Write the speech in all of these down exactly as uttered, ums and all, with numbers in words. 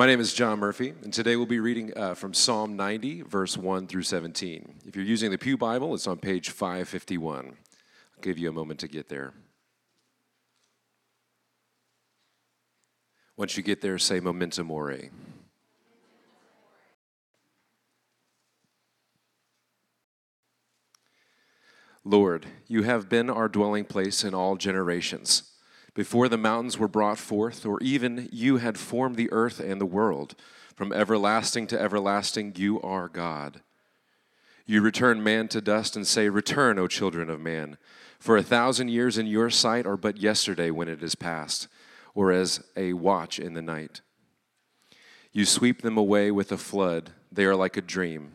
My name is John Murphy, and today we'll be reading uh, from Psalm ninety, verse one through seventeen. If you're using the Pew Bible, it's on page five fifty-one. I'll give you a moment to get there. Once you get there, say Memento Mori. Lord, you have been our dwelling place in all generations. Before the mountains were brought forth, or even you had formed the earth and the world, from everlasting to everlasting, you are God. You return man to dust and say, "Return, O children of man, for a thousand years in your sight are but yesterday when it is past, or as a watch in the night." You sweep them away with a flood. They are like a dream,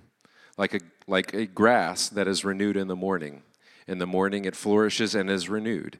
like a, like a grass that is renewed in the morning. In the morning it flourishes and is renewed,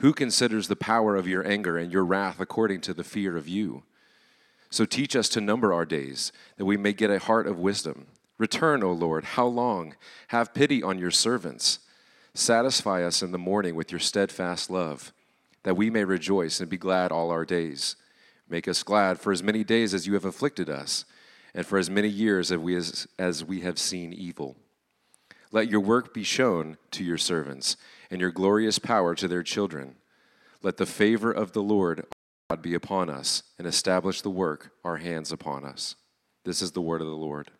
Who considers the power of your anger and your wrath according to the fear of you? So teach us to number our days, that we may get a heart of wisdom. Return, O Lord, how long? Have pity on your servants. Satisfy us in the morning with your steadfast love, that we may rejoice and be glad all our days. Make us glad for as many days as you have afflicted us, and for as many years as we, as, as we have seen evil. Let your work be shown to your servants, and your glorious power to their children. Let the favor of the Lord our God be upon us, and establish the work our hands upon us. This is the word of the Lord.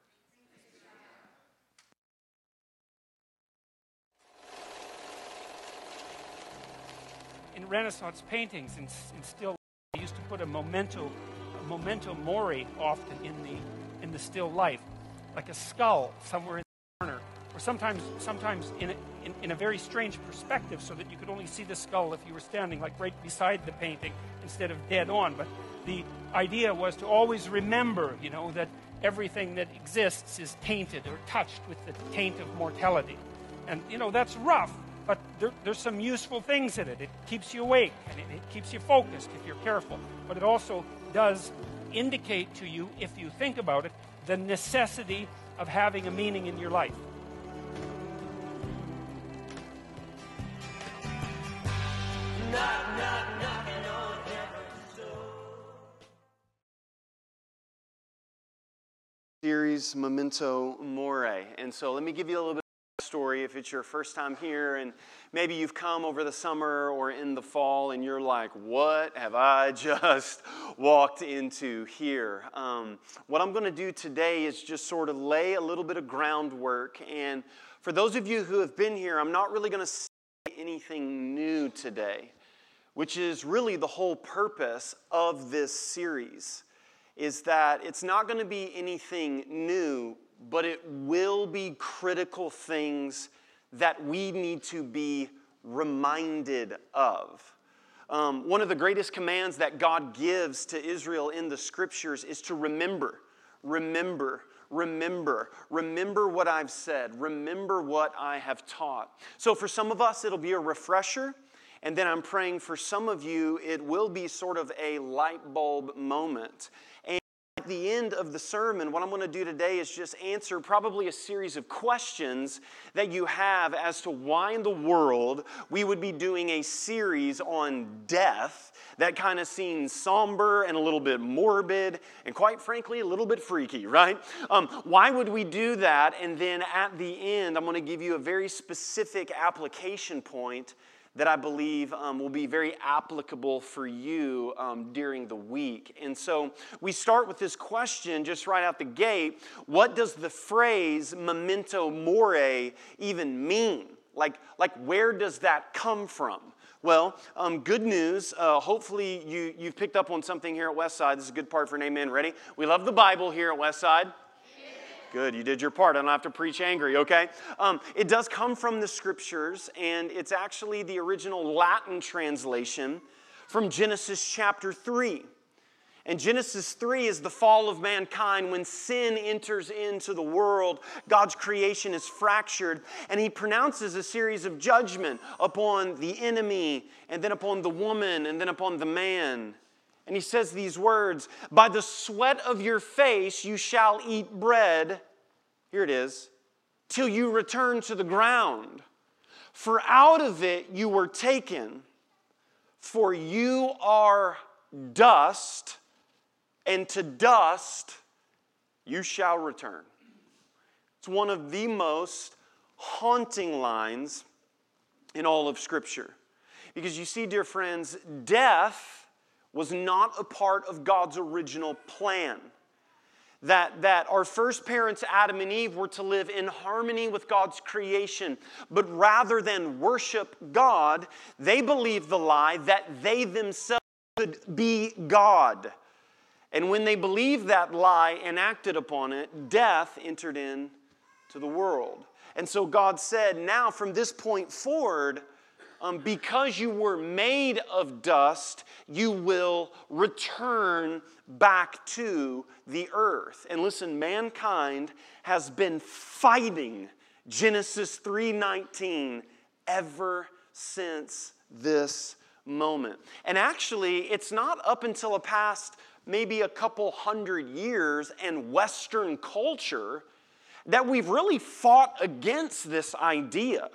In Renaissance paintings and, and still life, they used to put a memento, a memento mori often in the in the still life, like a skull somewhere in the corner. Or sometimes sometimes in a, in, in a very strange perspective so that you could only see the skull if you were standing like right beside the painting instead of dead on. But the idea was to always remember, you know, that everything that exists is tainted or touched with the taint of mortality. And, you know, that's rough, but there, there's some useful things in it. It keeps you awake and it, it keeps you focused if you're careful. But it also does indicate to you, if you think about it, the necessity of having a meaning in your life. Knock, knock, knocking on heaven's door. Series Memento Mori. And so let me give you a little bit of a story if it's your first time here and maybe you've come over the summer or in the fall and you're like, what have I just walked into here? Um, what I'm going to do today is just sort of lay a little bit of groundwork. And for those of you who have been here, I'm not really going to say anything new today, which is really the whole purpose of this series, is that it's not going to be anything new, but it will be critical things that we need to be reminded of. Um, one of the greatest commands that God gives to Israel in the scriptures is to remember, remember, Remember, remember what I've said. Remember what I have taught. So for some of us, it'll be a refresher. And then I'm praying for some of you, it will be sort of a light bulb moment. And at the end of the sermon, what I'm going to do today is just answer probably a series of questions that you have as to why in the world we would be doing a series on death that kind of seems somber and a little bit morbid and quite frankly a little bit freaky, right? Um, why would we do that? And then at the end, I'm going to give you a very specific application point that I believe um, will be very applicable for you um, during the week. And so we start with this question just right out the gate. What does the phrase memento mori even mean? Like, like where does that come from? Well, um, good news. Uh, hopefully you, you've picked up on something here at Westside. This is a good part for an amen. Ready? We love the Bible here at Westside. Good, you did your part. I don't have to preach angry, okay? Um, it does come from the scriptures, and it's actually the original Latin translation from Genesis chapter three. And Genesis three is the fall of mankind. When sin enters into the world, God's creation is fractured, and he pronounces a series of judgment upon the enemy, and then upon the woman, and then upon the man. And he says these words, "By the sweat of your face you shall eat bread," here it is, "till you return to the ground. For out of it you were taken, for you are dust, and to dust you shall return." It's one of the most haunting lines in all of Scripture. Because you see, dear friends, death was not a part of God's original plan. That, that our first parents, Adam and Eve, were to live in harmony with God's creation. But rather than worship God, they believed the lie that they themselves could be God. And when they believed that lie and acted upon it, death entered into the world. And so God said, now from this point forward, um, because you were made of dust, you will return back to the earth. And listen, mankind has been fighting Genesis three nineteen ever since this moment. And actually, it's not up until a past maybe a couple hundred years and Western culture that we've really fought against this idea.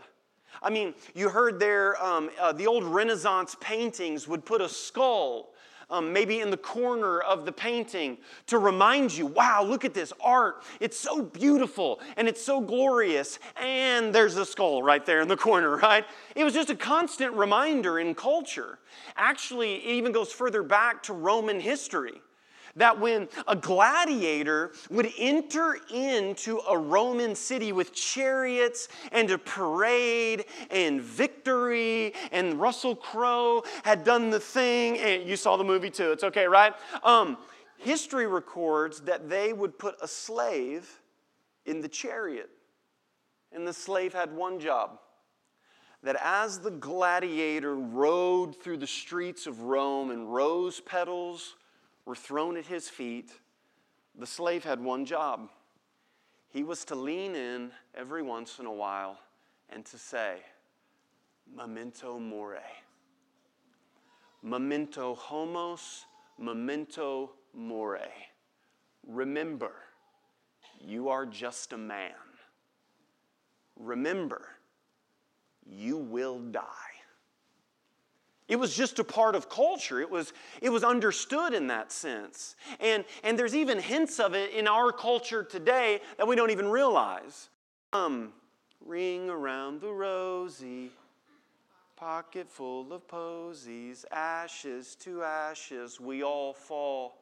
I mean, you heard there, um, uh, the old Renaissance paintings would put a skull um, maybe in the corner of the painting to remind you, wow, look at this art. It's so beautiful and it's so glorious. And there's a skull right there in the corner, right? It was just a constant reminder in culture. Actually, it even goes further back to Roman history. That when a gladiator would enter into a Roman city with chariots and a parade and victory, and Russell Crowe had done the thing, and you saw the movie too, it's okay, right? Um, history records that they would put a slave in the chariot, and the slave had one job, that as the gladiator rode through the streets of Rome and rose petals were thrown at his feet, the slave had one job. He was to lean in every once in a while and to say, "Memento Mori. Memento Homos, Memento Mori. Remember, you are just a man. Remember, you will die." It was just a part of culture. It was, it was understood in that sense. And, and there's even hints of it in our culture today that we don't even realize. Um, ring around the rosy, pocket full of posies, ashes to ashes, we all fall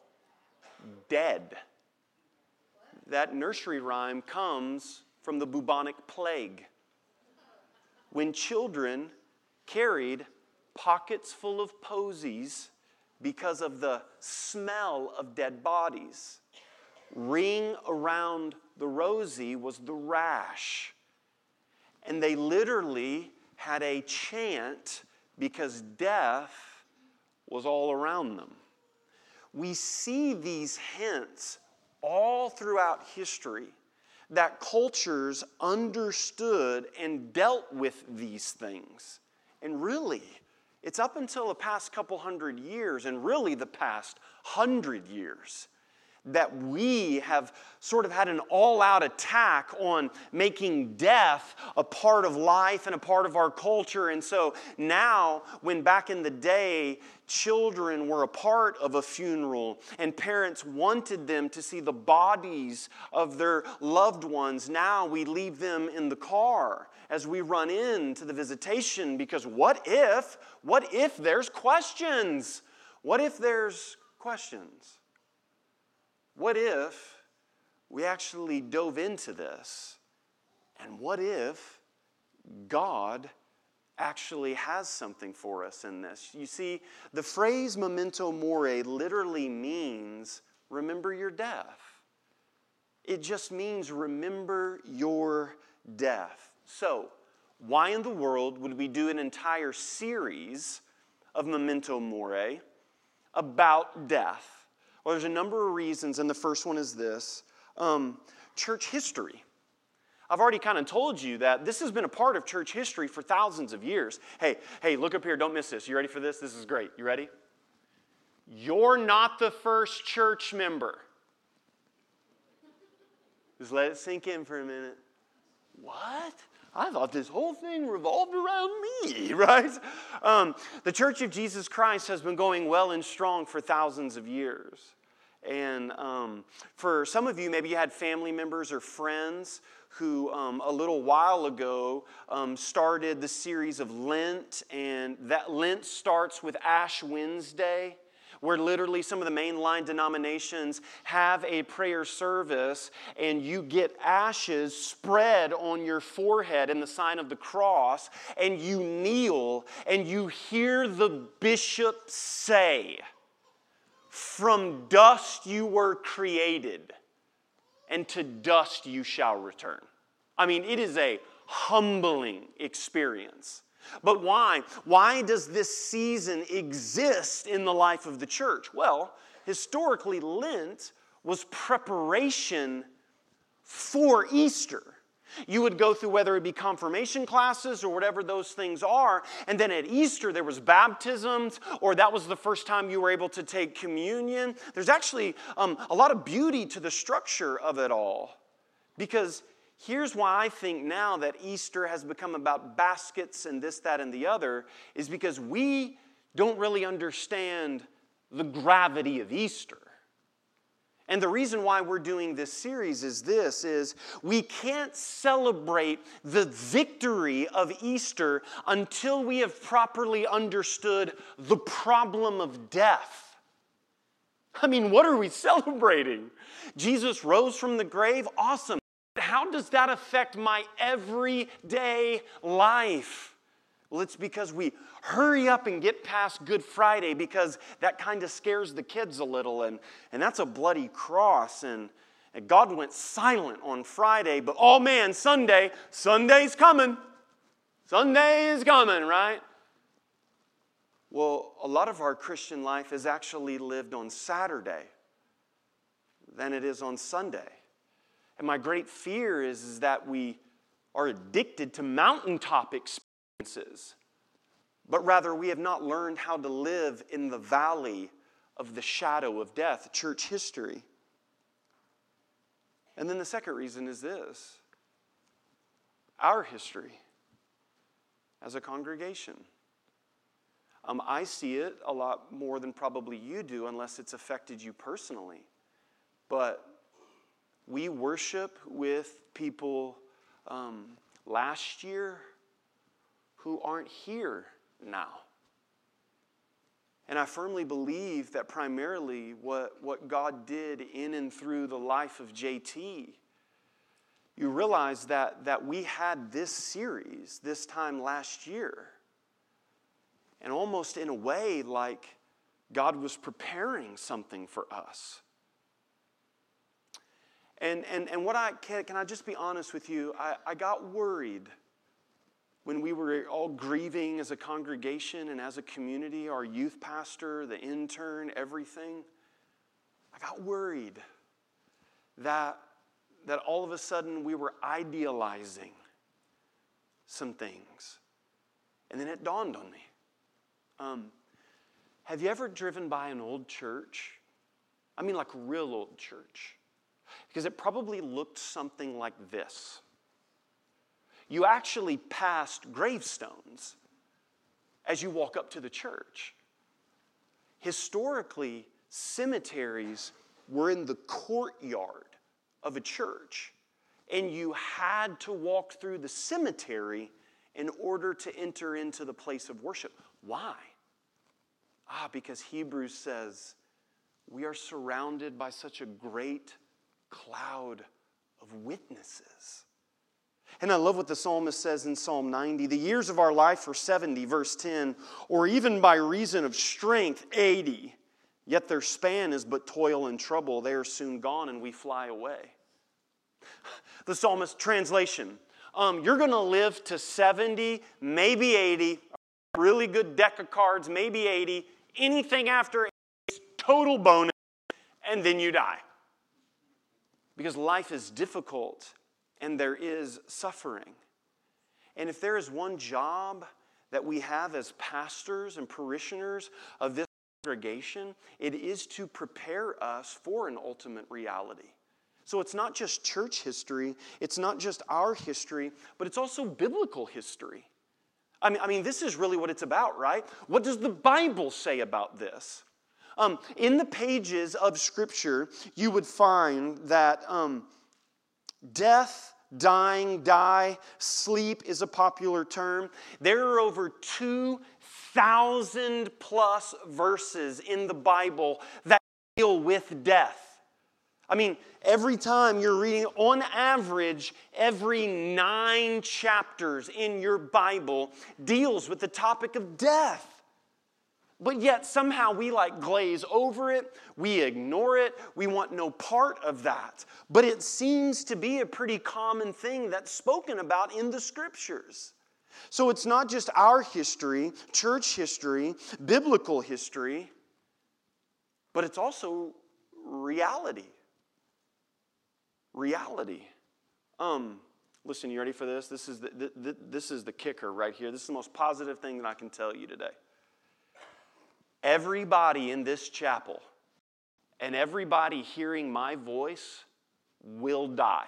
dead. That nursery rhyme comes from the bubonic plague, when children carried pockets full of posies because of the smell of dead bodies. Ring around the rosy was the rash. And they literally had a chant because death was all around them. We see these hints all throughout history that cultures understood and dealt with these things. And really, it's up until the past couple hundred years, and really the past hundred years, that we have sort of had an all-out attack on making death a part of life and a part of our culture. And so now, when back in the day, children were a part of a funeral and parents wanted them to see the bodies of their loved ones, now we leave them in the car as we run into the visitation, because what if, what if there's questions? What if there's questions? What if we actually dove into this? And what if God actually has something for us in this? You see, the phrase memento mori literally means remember your death. It just means remember your death. So, why in the world would we do an entire series of memento mori about death? Well, there's a number of reasons, and the first one is this. Um, church history. I've already kind of told you that this has been a part of church history for thousands of years. Hey, hey, look up here. Don't miss this. You ready for this? This is great. You ready? You're not the first church member. Just let it sink in for a minute. What? I thought this whole thing revolved around me, right? Um, the Church of Jesus Christ has been going well and strong for thousands of years. And um, for some of you, maybe you had family members or friends who um, a little while ago um, started the series of Lent. And that Lent starts with Ash Wednesday, where literally some of the mainline denominations have a prayer service and you get ashes spread on your forehead in the sign of the cross, and you kneel and you hear the bishop say, "From dust you were created, and to dust you shall return." I mean, it is a humbling experience. But why? Why does this season exist in the life of the church? Well, historically, Lent was preparation for Easter. You would go through whether it be confirmation classes or whatever those things are, and then at Easter there was baptisms, or that was the first time you were able to take communion. There's actually um, a lot of beauty to the structure of it all, because here's why I think now that Easter has become about baskets and this, that, and the other is because we don't really understand the gravity of Easter. And the reason why we're doing this series is this, is we can't celebrate the victory of Easter until we have properly understood the problem of death. I mean, what are we celebrating? Jesus rose from the grave, awesome. How does that affect my everyday life? Well, it's because we hurry up and get past Good Friday because that kind of scares the kids a little, and, and that's a bloody cross, and, and God went silent on Friday, but oh man, Sunday, Sunday's coming. Sunday is coming, right? Well, a lot of our Christian life is actually lived on Saturday than it is on Sunday. And my great fear is, is that we are addicted to mountaintop experiences, but rather we have not learned how to live in the valley of the shadow of death, church history. And then the second reason is this, our history as a congregation. Um, I see it a lot more than probably you do unless it's affected you personally, but we worship with people um, last year who aren't here now. And I firmly believe that primarily what, what God did in and through the life of J T, you realize that, that we had this series this time last year. And almost in a way like God was preparing something for us. And, and and what I, can, can I just be honest with you, I, I got worried when we were all grieving as a congregation and as a community, our youth pastor, the intern, everything. I got worried that, that all of a sudden we were idealizing some things. And then it dawned on me. Um, have you ever driven by an old church? I mean like real old church. Because it probably looked something like this. You actually passed gravestones as you walk up to the church. Historically, cemeteries were in the courtyard of a church, and you had to walk through the cemetery in order to enter into the place of worship. Why? Ah, because Hebrews says, we are surrounded by such a great cloud of witnesses. And I love what the psalmist says in Psalm ninety. The years of our life are seventy, verse ten, or even by reason of strength, eighty. Yet their span is but toil and trouble. They are soon gone and we fly away. The psalmist, translation, um, you're going to live to seventy, maybe eighty, a really good deck of cards, maybe eighty. Anything after eighty is total bonus. and then you die. Because life is difficult, and there is suffering. And if there is one job that we have as pastors and parishioners of this congregation, it is to prepare us for an ultimate reality. So it's not just church history, it's not just our history, but it's also biblical history. I mean, I mean, this is really what it's about, right? What does the Bible say about this? Um, in the pages of Scripture, you would find that um, death, dying, die, sleep is a popular term. There are over two thousand plus verses in the Bible that deal with death. I mean, every time you're reading, on average, every nine chapters in your Bible deals with the topic of death. But yet somehow we like glaze over it, we ignore it, we want no part of that. But it seems to be a pretty common thing that's spoken about in the Scriptures. So it's not just our history, church history, biblical history, but it's also reality. Reality. Um, listen, you ready for this? This is the, the, the this is the kicker right here. This is the most positive thing that I can tell you today. Everybody in this chapel and everybody hearing my voice will die.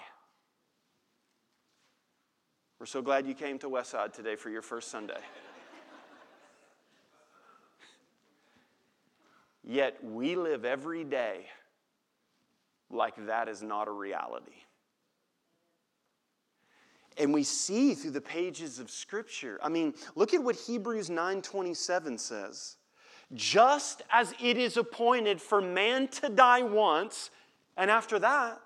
We're so glad you came to Westside today for your first Sunday. Yet we live every day like that is not a reality. And we see through the pages of Scripture. I mean, look at what Hebrews nine twenty-seven says. Just as it is appointed for man to die once, and after that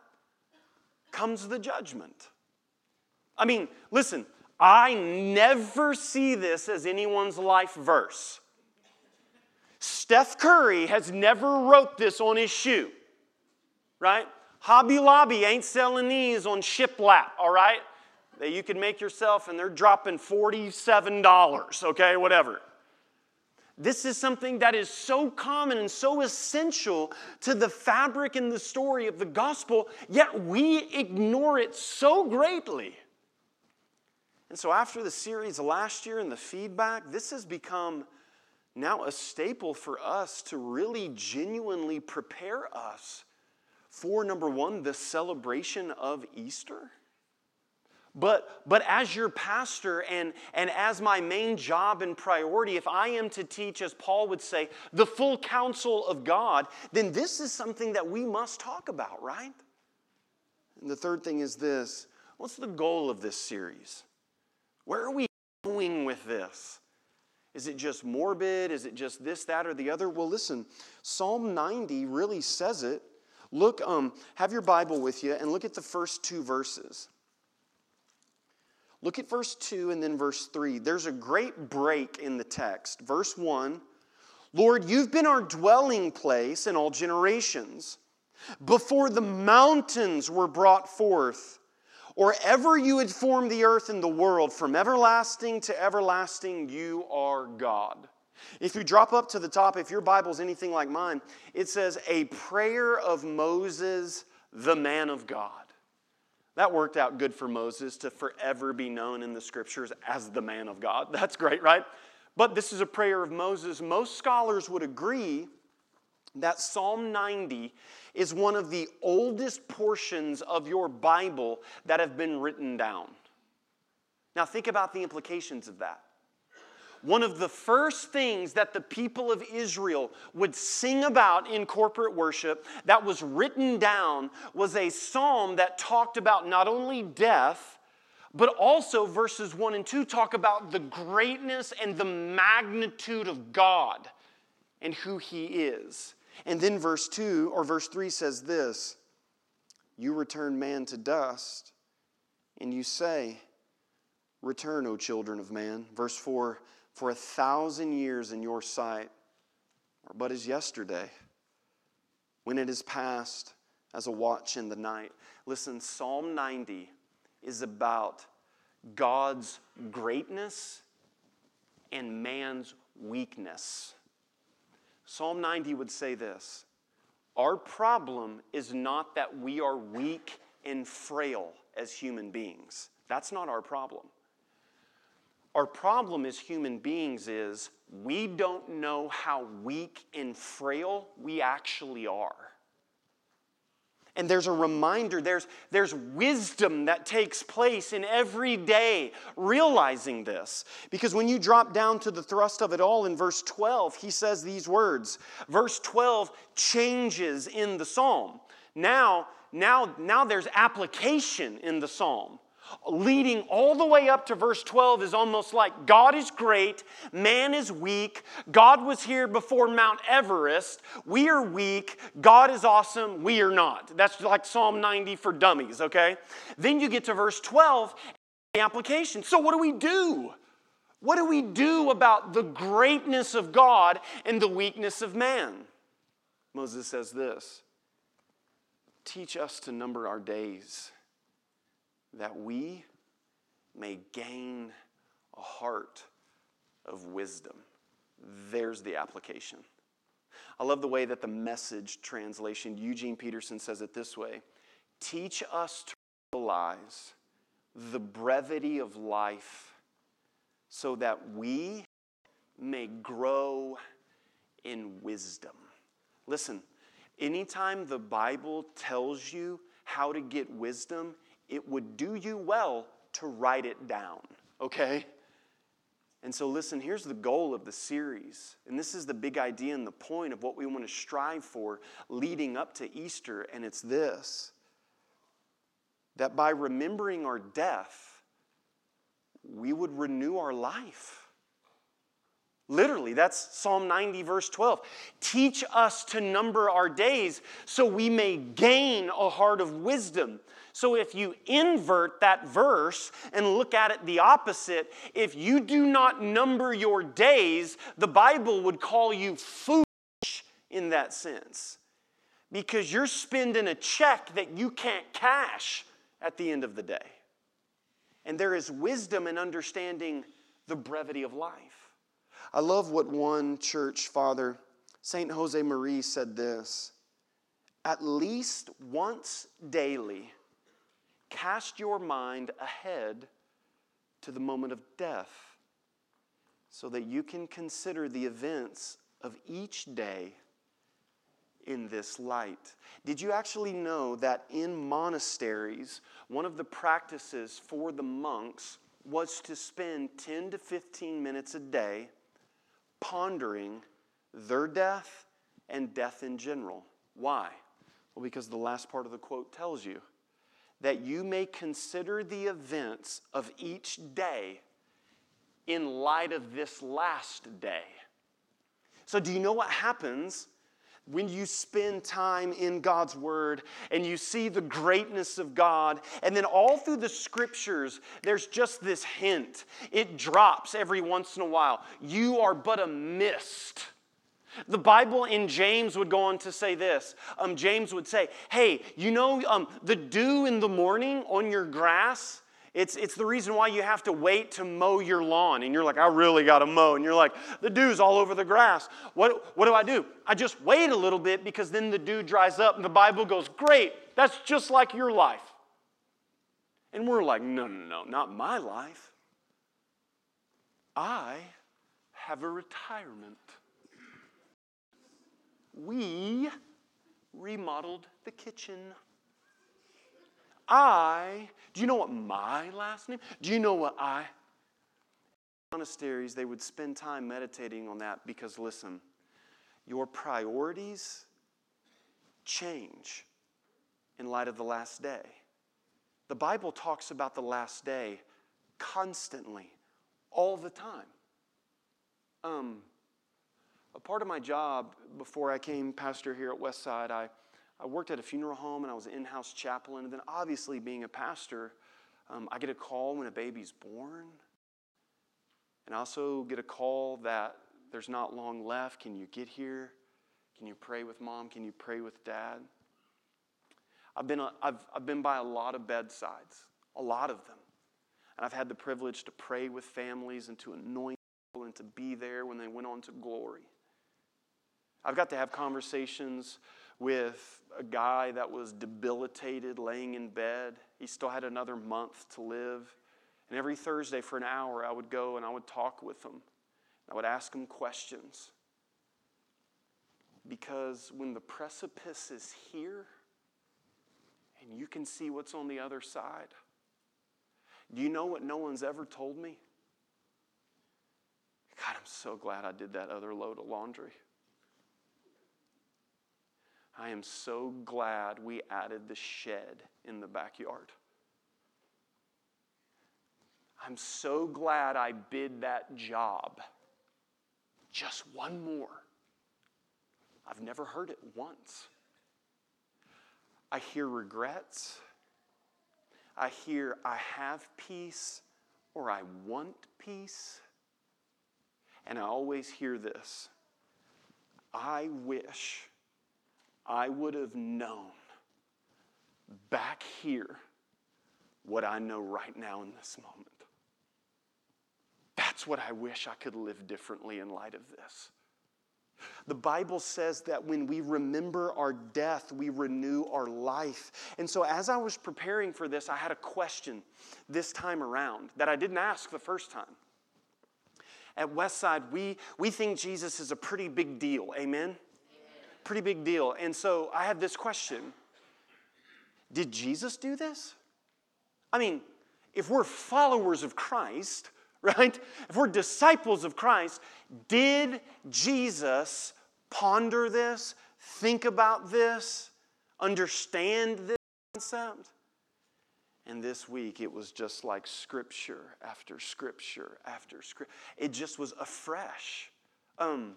comes the judgment. I mean, listen, I never see this as anyone's life verse. Steph Curry has never wrote this on his shoe. Right? Hobby Lobby ain't selling these on shiplap, all right? That you can make yourself, and they're dropping forty-seven dollars, okay, whatever. This is something that is so common and so essential to the fabric and the story of the gospel, yet we ignore it so greatly. And so after the series last year and the feedback, this has become now a staple for us to really genuinely prepare us for, number one, the celebration of Easter. But, but as your pastor and, and as my main job and priority, if I am to teach, as Paul would say, the full counsel of God, then this is something that we must talk about, right? And the third thing is this. What's the goal of this series? Where are we going with this? Is it just morbid? Is it just this, that, or the other? Well, listen, Psalm ninety really says it. Look, um, have your Bible with you and look at the first two verses. Look at verse two and then verse three. There's a great break in the text. Verse one, Lord, you've been our dwelling place in all generations, before the mountains were brought forth, or ever you had formed the earth and the world, from everlasting to everlasting you are God. If you drop up to the top, if your Bible's anything like mine, it says, a prayer of Moses, the man of God. That worked out good for Moses to forever be known in the Scriptures as the man of God. That's great, right? But this is a prayer of Moses. Most scholars would agree that Psalm ninety is one of the oldest portions of your Bible that have been written down. Now think about the implications of that. One of the first things that the people of Israel would sing about in corporate worship that was written down was a psalm that talked about not only death, but also verses one and two talk about the greatness and the magnitude of God and who He is. And then verse two or verse three says this, you return man to dust, and you say, return, O children of man. Verse four, for a thousand years in your sight are but as yesterday, when it is past as a watch in the night. Listen, Psalm ninety is about God's greatness and man's weakness. Psalm ninety would say this, Our problem is not that we are weak and frail as human beings. That's not our problem. Our problem as human beings is we don't know how weak and frail we actually are. And there's a reminder, there's, there's wisdom that takes place in every day realizing this. Because when you drop down to the thrust of it all in verse twelve, he says these words. Verse twelve changes in the psalm. Now, now, now there's application in the psalm. Leading all the way up to verse twelve is almost like God is great, man is weak, God was here before Mount Everest, we are weak, God is awesome, we are not. That's like Psalm ninety for dummies, okay? Then you get to verse twelve, the application. So what do we do? What do we do about the greatness of God and the weakness of man? Moses says this, teach us to number our days, that we may gain a heart of wisdom. There's the application. I love the way that the Message translation, Eugene Peterson says it this way. Teach us to realize the brevity of life so that we may grow in wisdom. Listen, anytime the Bible tells you how to get wisdom, it would do you well to write it down, okay? And so listen, here's the goal of the series. And this is the big idea and the point of what we want to strive for leading up to Easter. And it's this, that by remembering our death, we would renew our life. Literally, that's Psalm ninety, verse twelve. Teach us to number our days so we may gain a heart of wisdom. So if you invert that verse and look at it the opposite, if you do not number your days, the Bible would call you foolish in that sense. Because you're spending a check that you can't cash at the end of the day. And there is wisdom in understanding the brevity of life. I love what one church father, Saint Josemaría, said this. At least once daily, cast your mind ahead to the moment of death so that you can consider the events of each day in this light. Did you actually know that in monasteries, one of the practices for the monks was to spend ten to fifteen minutes a day pondering their death and death in general? Why? Well, because the last part of the quote tells you. That you may consider the events of each day in light of this last day. So do you know what happens when you spend time in God's Word and you see the greatness of God? And then all through the Scriptures, there's just this hint. It drops every once in a while. You are but a mist. The Bible in James would go on to say this. Um, James would say, hey, you know, um, the dew in the morning on your grass, it's, it's the reason why you have to wait to mow your lawn. And you're like, I really got to mow. And you're like, the dew's all over the grass. What, what do I do? I just wait a little bit because then the dew dries up. And the Bible goes, great, that's just like your life. And we're like, no, no, no, not my life. I have a retirement. We remodeled the kitchen. I, do you know what my last name? Do you know what I? In monasteries, they would spend time meditating on that because, listen, your priorities change in light of the last day. The Bible talks about the last day constantly, all the time. Um... A part of my job before I came pastor here at Westside, I, I worked at a funeral home and I was an in-house chaplain. And then obviously being a pastor, um, I get a call when a baby's born. And I also get a call that there's not long left. Can you get here? Can you pray with mom? Can you pray with dad? I've been, a, I've, I've been by a lot of bedsides, a lot of them. And I've had the privilege to pray with families and to anoint people and to be there when they went on to glory. I've got to have conversations with a guy that was debilitated, laying in bed. He still had another month to live. And every Thursday for an hour, I would go and I would talk with him. I would ask him questions. Because when the precipice is here and you can see what's on the other side, do you know what no one's ever told me? God, I'm so glad I did that other load of laundry. I am so glad we added the shed in the backyard. I'm so glad I bid that job. Just one more. I've never heard it once. I hear regrets. I hear I have peace or I want peace. And I always hear this. I wish I would have known back here what I know right now in this moment. That's what I wish I could live differently in light of this. The Bible says that when we remember our death, we renew our life. And so as I was preparing for this, I had a question this time around that I didn't ask the first time. At Westside, we, we think Jesus is a pretty big deal. Amen? Amen? Pretty big deal. And so I had this question. Did Jesus do this? I mean, if we're followers of Christ, right? If we're disciples of Christ, did Jesus ponder this, think about this, understand this concept? And this week, it was just like scripture after scripture after scripture. It just was afresh. Um,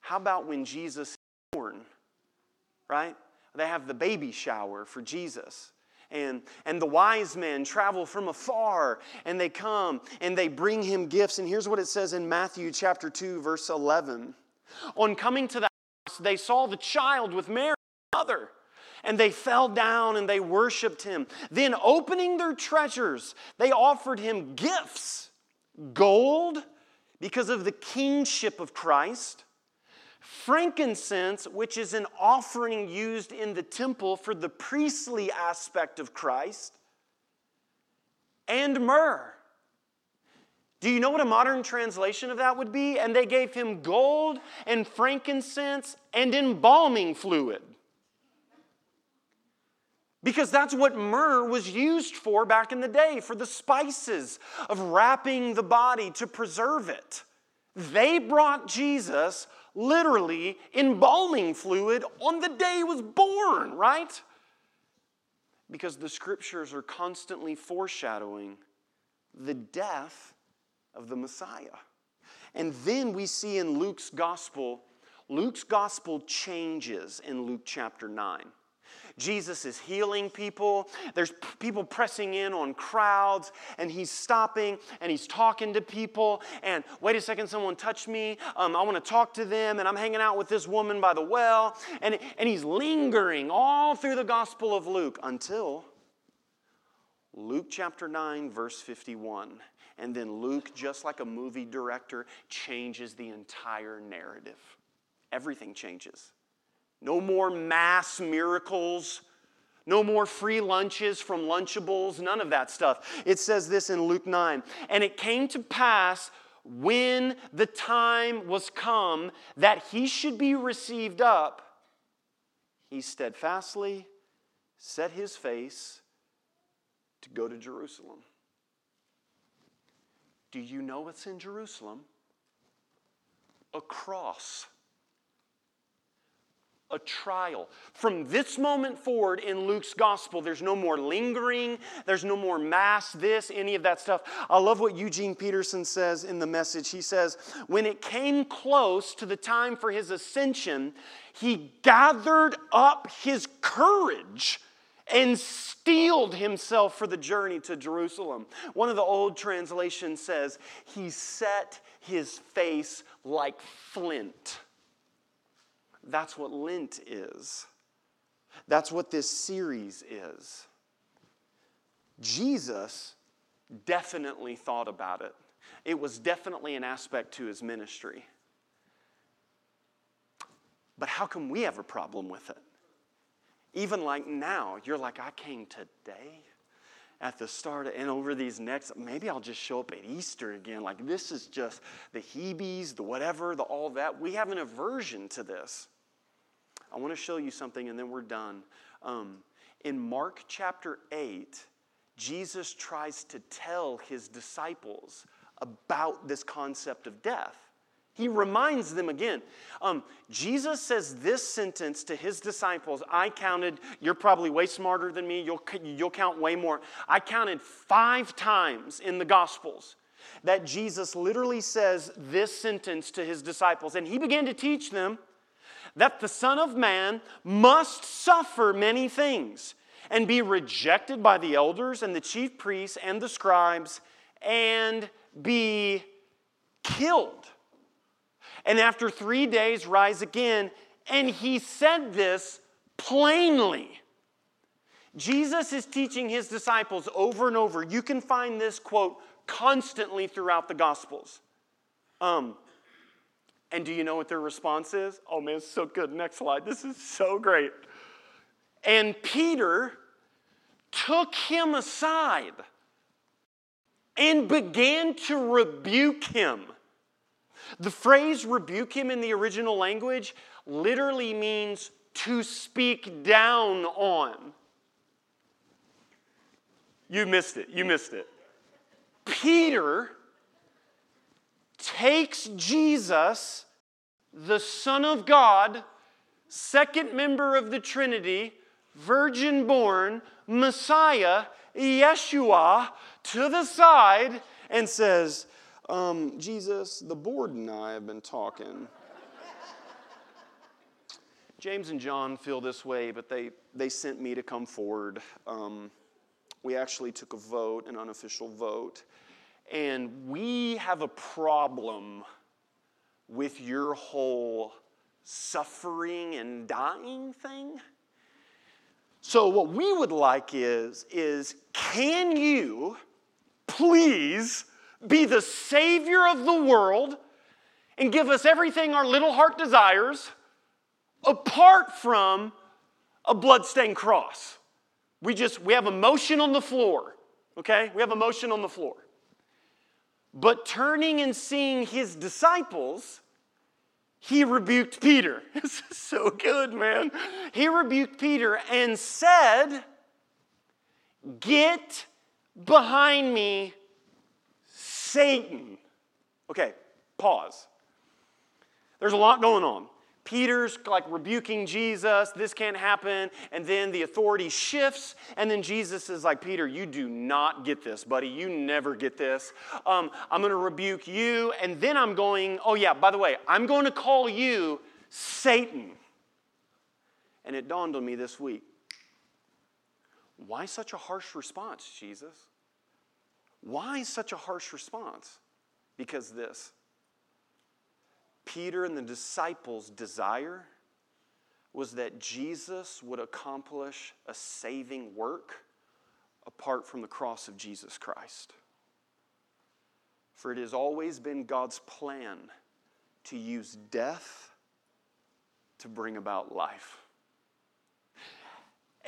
how about when Jesus is born, right? They have the baby shower for Jesus. And, and the wise men travel from afar, and they come, and they bring him gifts. And here's what it says in Matthew chapter two, verse eleven. On coming to the house, they saw the child with Mary, his mother, and they fell down and they worshiped him. Then opening their treasures, they offered him gifts, gold, because of the kingship of Christ, frankincense, which is an offering used in the temple for the priestly aspect of Christ, and myrrh. Do you know what a modern translation of that would be? And they gave him gold and frankincense and embalming fluid. Because that's what myrrh was used for back in the day, for the spices of wrapping the body to preserve it. They brought Jesus literally embalming fluid on the day he was born, right? Because the scriptures are constantly foreshadowing the death of the Messiah. And then we see in Luke's gospel, Luke's gospel changes in Luke chapter nine. Jesus is healing people. There's p- people pressing in on crowds, and he's stopping, and he's talking to people, and wait a second, someone touched me. Um, I want to talk to them, and I'm hanging out with this woman by the well, and, and he's lingering all through the Gospel of Luke until Luke chapter nine, verse fifty-one. And then Luke, just like a movie director, changes the entire narrative. Everything changes. No more mass miracles. No more free lunches from Lunchables. None of that stuff. It says this in Luke nine. And it came to pass when the time was come that he should be received up, he steadfastly set his face to go to Jerusalem. Do you know what's in Jerusalem? A cross. A trial. From this moment forward in Luke's gospel, there's no more lingering. There's no more mass, this, any of that stuff. I love what Eugene Peterson says in the message. He says, when it came close to the time for his ascension, he gathered up his courage and steeled himself for the journey to Jerusalem. One of the old translations says, he set his face like flint. That's what Lent is. That's what this series is. Jesus definitely thought about it. It was definitely an aspect to his ministry. But how come we have a problem with it? Even like now, you're like, I came today at the start, and over these next, maybe I'll just show up at Easter again. Like, this is just the Hebes, the whatever, the all that. We have an aversion to this. I want to show you something, and then we're done. Um, in Mark chapter eight, Jesus tries to tell his disciples about this concept of death. He reminds them again. Um, Jesus says this sentence to his disciples. I counted, you're probably way smarter than me. You'll, you'll count way more. I counted five times in the Gospels that Jesus literally says this sentence to his disciples. And he began to teach them that the Son of Man must suffer many things and be rejected by the elders and the chief priests and the scribes and be killed, and after three days rise again. And he said this plainly. Jesus is teaching his disciples over and over. You can find this quote constantly throughout the Gospels. Um, and do you know what their response is? Oh man, it's so good. Next slide. This is so great. And Peter took him aside and began to rebuke him. The phrase rebuke him in the original language literally means to speak down on. You missed it. You missed it. Peter takes Jesus, the Son of God, second member of the Trinity, virgin born, Messiah, Yeshua, to the side and says, Um, Jesus, the board and I have been talking. James and John feel this way, but they, they sent me to come forward. Um, we actually took a vote, an unofficial vote. And we have a problem with your whole suffering and dying thing. So what we would like is, is can you please be the Savior of the world and give us everything our little heart desires apart from a bloodstained cross. We just, we have emotion on the floor, okay? We have emotion on the floor. But turning and seeing his disciples, he rebuked Peter. This is so good, man. He rebuked Peter and said, "Get behind me, Satan." Okay, pause. There's a lot going on. Peter's like rebuking Jesus. This can't happen. And then the authority shifts. And then Jesus is like, Peter, you do not get this, buddy. You never get this. Um, I'm going to rebuke you. And then I'm going, oh yeah, by the way, I'm going to call you Satan. And it dawned on me this week. Why such a harsh response, Jesus? Why such a harsh response? Because this. Peter and the disciples' desire was that Jesus would accomplish a saving work apart from the cross of Jesus Christ. For it has always been God's plan to use death to bring about life.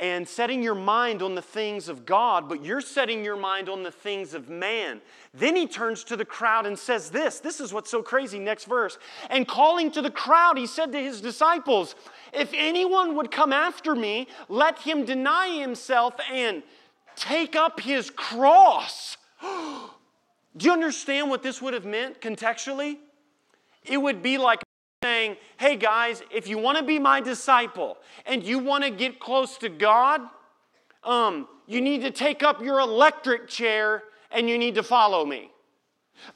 And setting your mind on the things of God, but you're setting your mind on the things of man. Then he turns to the crowd and says this. This is what's so crazy. Next verse. And calling to the crowd, he said to his disciples, "If anyone would come after me, let him deny himself and take up his cross." Do you understand what this would have meant contextually? It would be like saying, hey guys, if you want to be my disciple and you want to get close to God, um, you need to take up your electric chair and you need to follow me.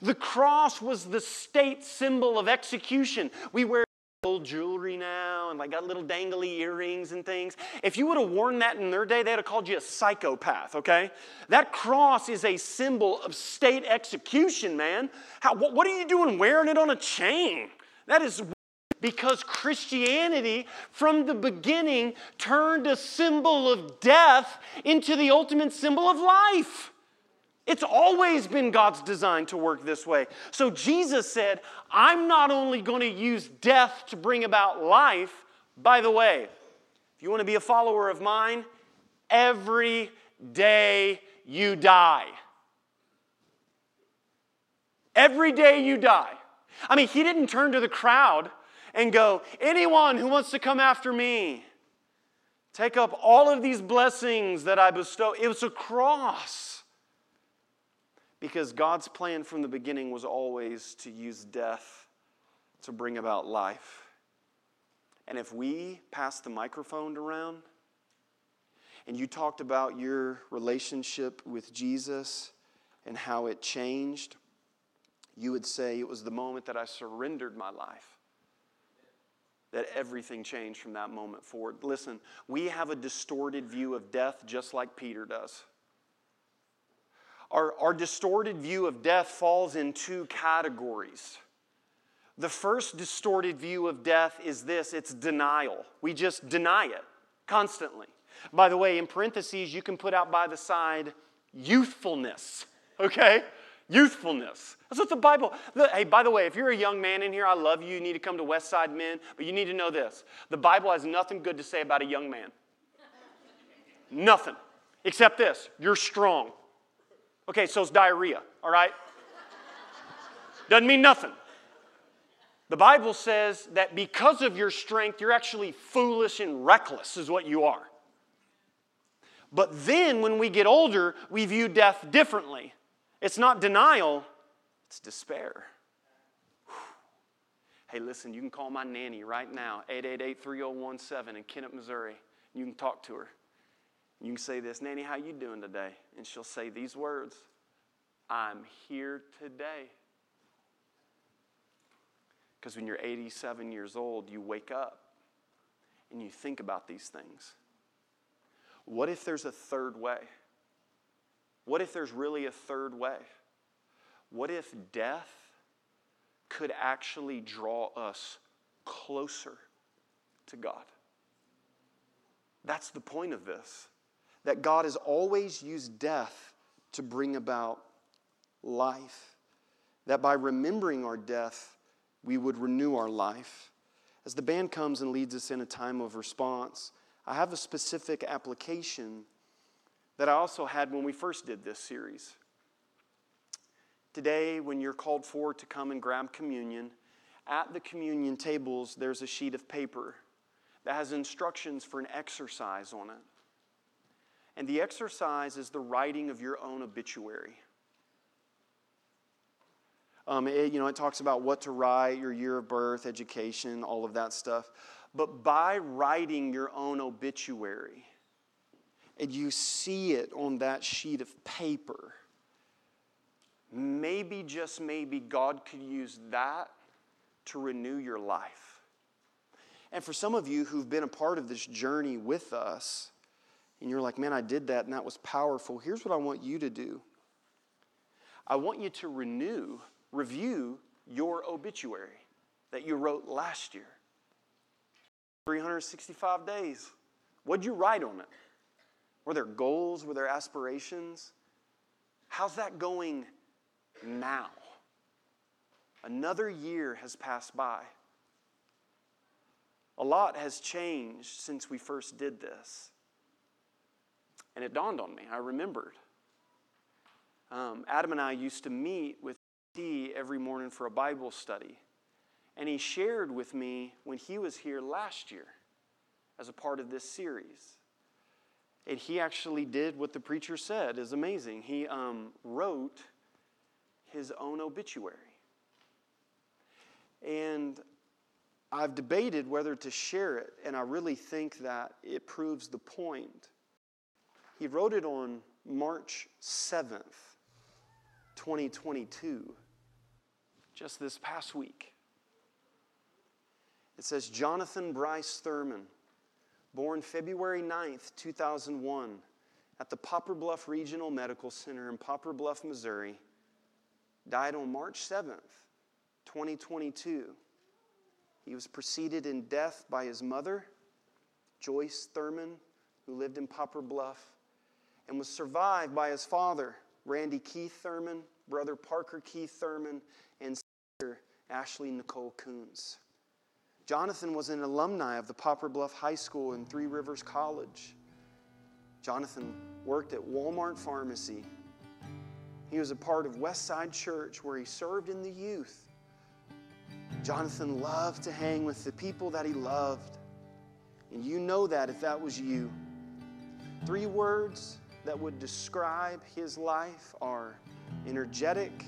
The cross was the state symbol of execution. We wear gold jewelry now and like got little dangly earrings and things. If you would have worn that in their day, they'd have called you a psychopath, okay? That cross is a symbol of state execution, man. How, what, what are you doing wearing it on a chain? That is because Christianity from the beginning turned a symbol of death into the ultimate symbol of life. It's always been God's design to work this way. So Jesus said, I'm not only going to use death to bring about life. By the way, if If you want to be a follower of mine, every day you die. Every day you die. I mean, he didn't turn to the crowd and go, anyone who wants to come after me, take up all of these blessings that I bestow. It was a cross. Because God's plan from the beginning was always to use death to bring about life. And if we passed the microphone around and you talked about your relationship with Jesus and how it changed, you would say it was the moment that I surrendered my life that everything changed from that moment forward. Listen, we have a distorted view of death just like Peter does. Our, our distorted view of death falls in two categories. The first distorted view of death is this. It's denial. We just deny it constantly. By the way, in parentheses, you can put out by the side youthfulness, okay? Youthfulness. That's what the Bible... The, hey, by the way, if you're a young man in here, I love you. You need to come to Westside Men, but you need to know this. The Bible has nothing good to say about a young man. Nothing. Except this. You're strong. Okay, so it's diarrhea, all right? Doesn't mean nothing. The Bible says that because of your strength, you're actually foolish and reckless is what you are. But then when we get older, we view death differently. It's not denial, it's despair. Whew. Hey, listen, you can call my nanny right now, eight eight eight, three oh one seven in Kennett, Missouri. You can talk to her. You can say this, Nanny, how you doing today? And she'll say these words, I'm here today. Because when you're eighty-seven years old, you wake up and you think about these things. What if there's a third way? What if there's really a third way? What if death could actually draw us closer to God? That's the point of this, that God has always used death to bring about life, that by remembering our death, we would renew our life. As the band comes and leads us in a time of response, I have a specific application that I also had when we first did this series. Today, when you're called for to come and grab communion, at the communion tables, there's a sheet of paper that has instructions for an exercise on it. And the exercise is the writing of your own obituary. Um, it, you know, it talks about what to write, your year of birth, education, all of that stuff. But by writing your own obituary, and you see it on that sheet of paper, maybe, just maybe, God could use that to renew your life. And for some of you who've been a part of this journey with us, and you're like, man, I did that and that was powerful. Here's what I want you to do. I want you to renew, review your obituary that you wrote last year. three hundred sixty-five days. What'd you write on it? Were there goals? Were there aspirations? How's that going now? Another year has passed by. A lot has changed since we first did this. And it dawned on me. I remembered. Um, Adam and I used to meet with D every morning for a Bible study. And he shared with me when he was here last year as a part of this series. And he actually did what the preacher said is amazing. He um, wrote his own obituary. And I've debated whether to share it, and I really think that it proves the point. He wrote it on March seventh, twenty twenty-two, just this past week. It says, Jonathan Bryce Thurman, born February ninth, two thousand one, at the Poplar Bluff Regional Medical Center in Poplar Bluff, Missouri, died on March seventh, twenty twenty-two. He was preceded in death by his mother, Joyce Thurman, who lived in Poplar Bluff, and was survived by his father, Randy Keith Thurman, brother Parker Keith Thurman, and sister Ashley Nicole Coons. Jonathan was an alumni of the Poplar Bluff High School and Three Rivers College. Jonathan worked at Walmart Pharmacy. He was a part of Westside Church where he served in the youth. Jonathan loved to hang with the people that he loved. And you know that if that was you. Three words that would describe his life are energetic,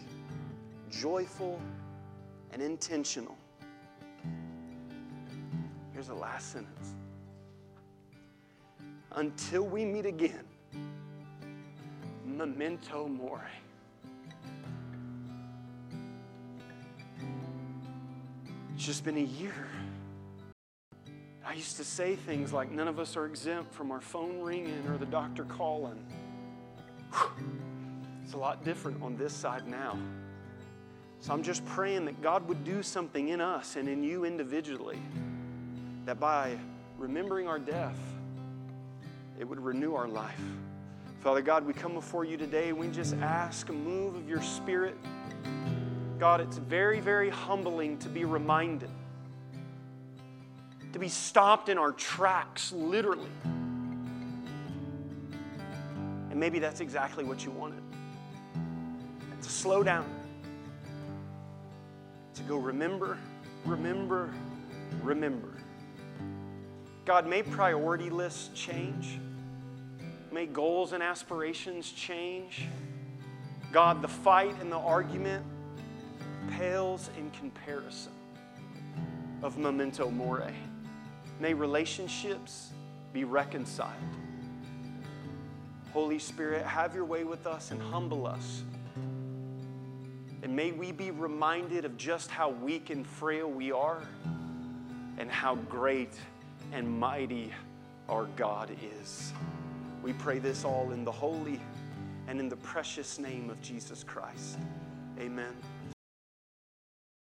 joyful, and intentional. Here's the last sentence. Until we meet again, Memento Mori. It's just been a year. I used to say things like, none of us are exempt from our phone ringing or the doctor calling. It's a lot different on this side now. So I'm just praying that God would do something in us and in you individually, that by remembering our death, it would renew our life. Father God, we come before you today. We just ask a move of your Spirit. God, it's very, very humbling to be reminded, to be stopped in our tracks, literally. And maybe that's exactly what you wanted. To slow down. To go remember, remember, remember. God, may priority lists change. May goals and aspirations change. God, the fight and the argument pales in comparison of Memento Mori. May relationships be reconciled. Holy Spirit, have your way with us and humble us. And may we be reminded of just how weak and frail we are and how great and mighty our God is. We pray this all in the holy and in the precious name of Jesus Christ.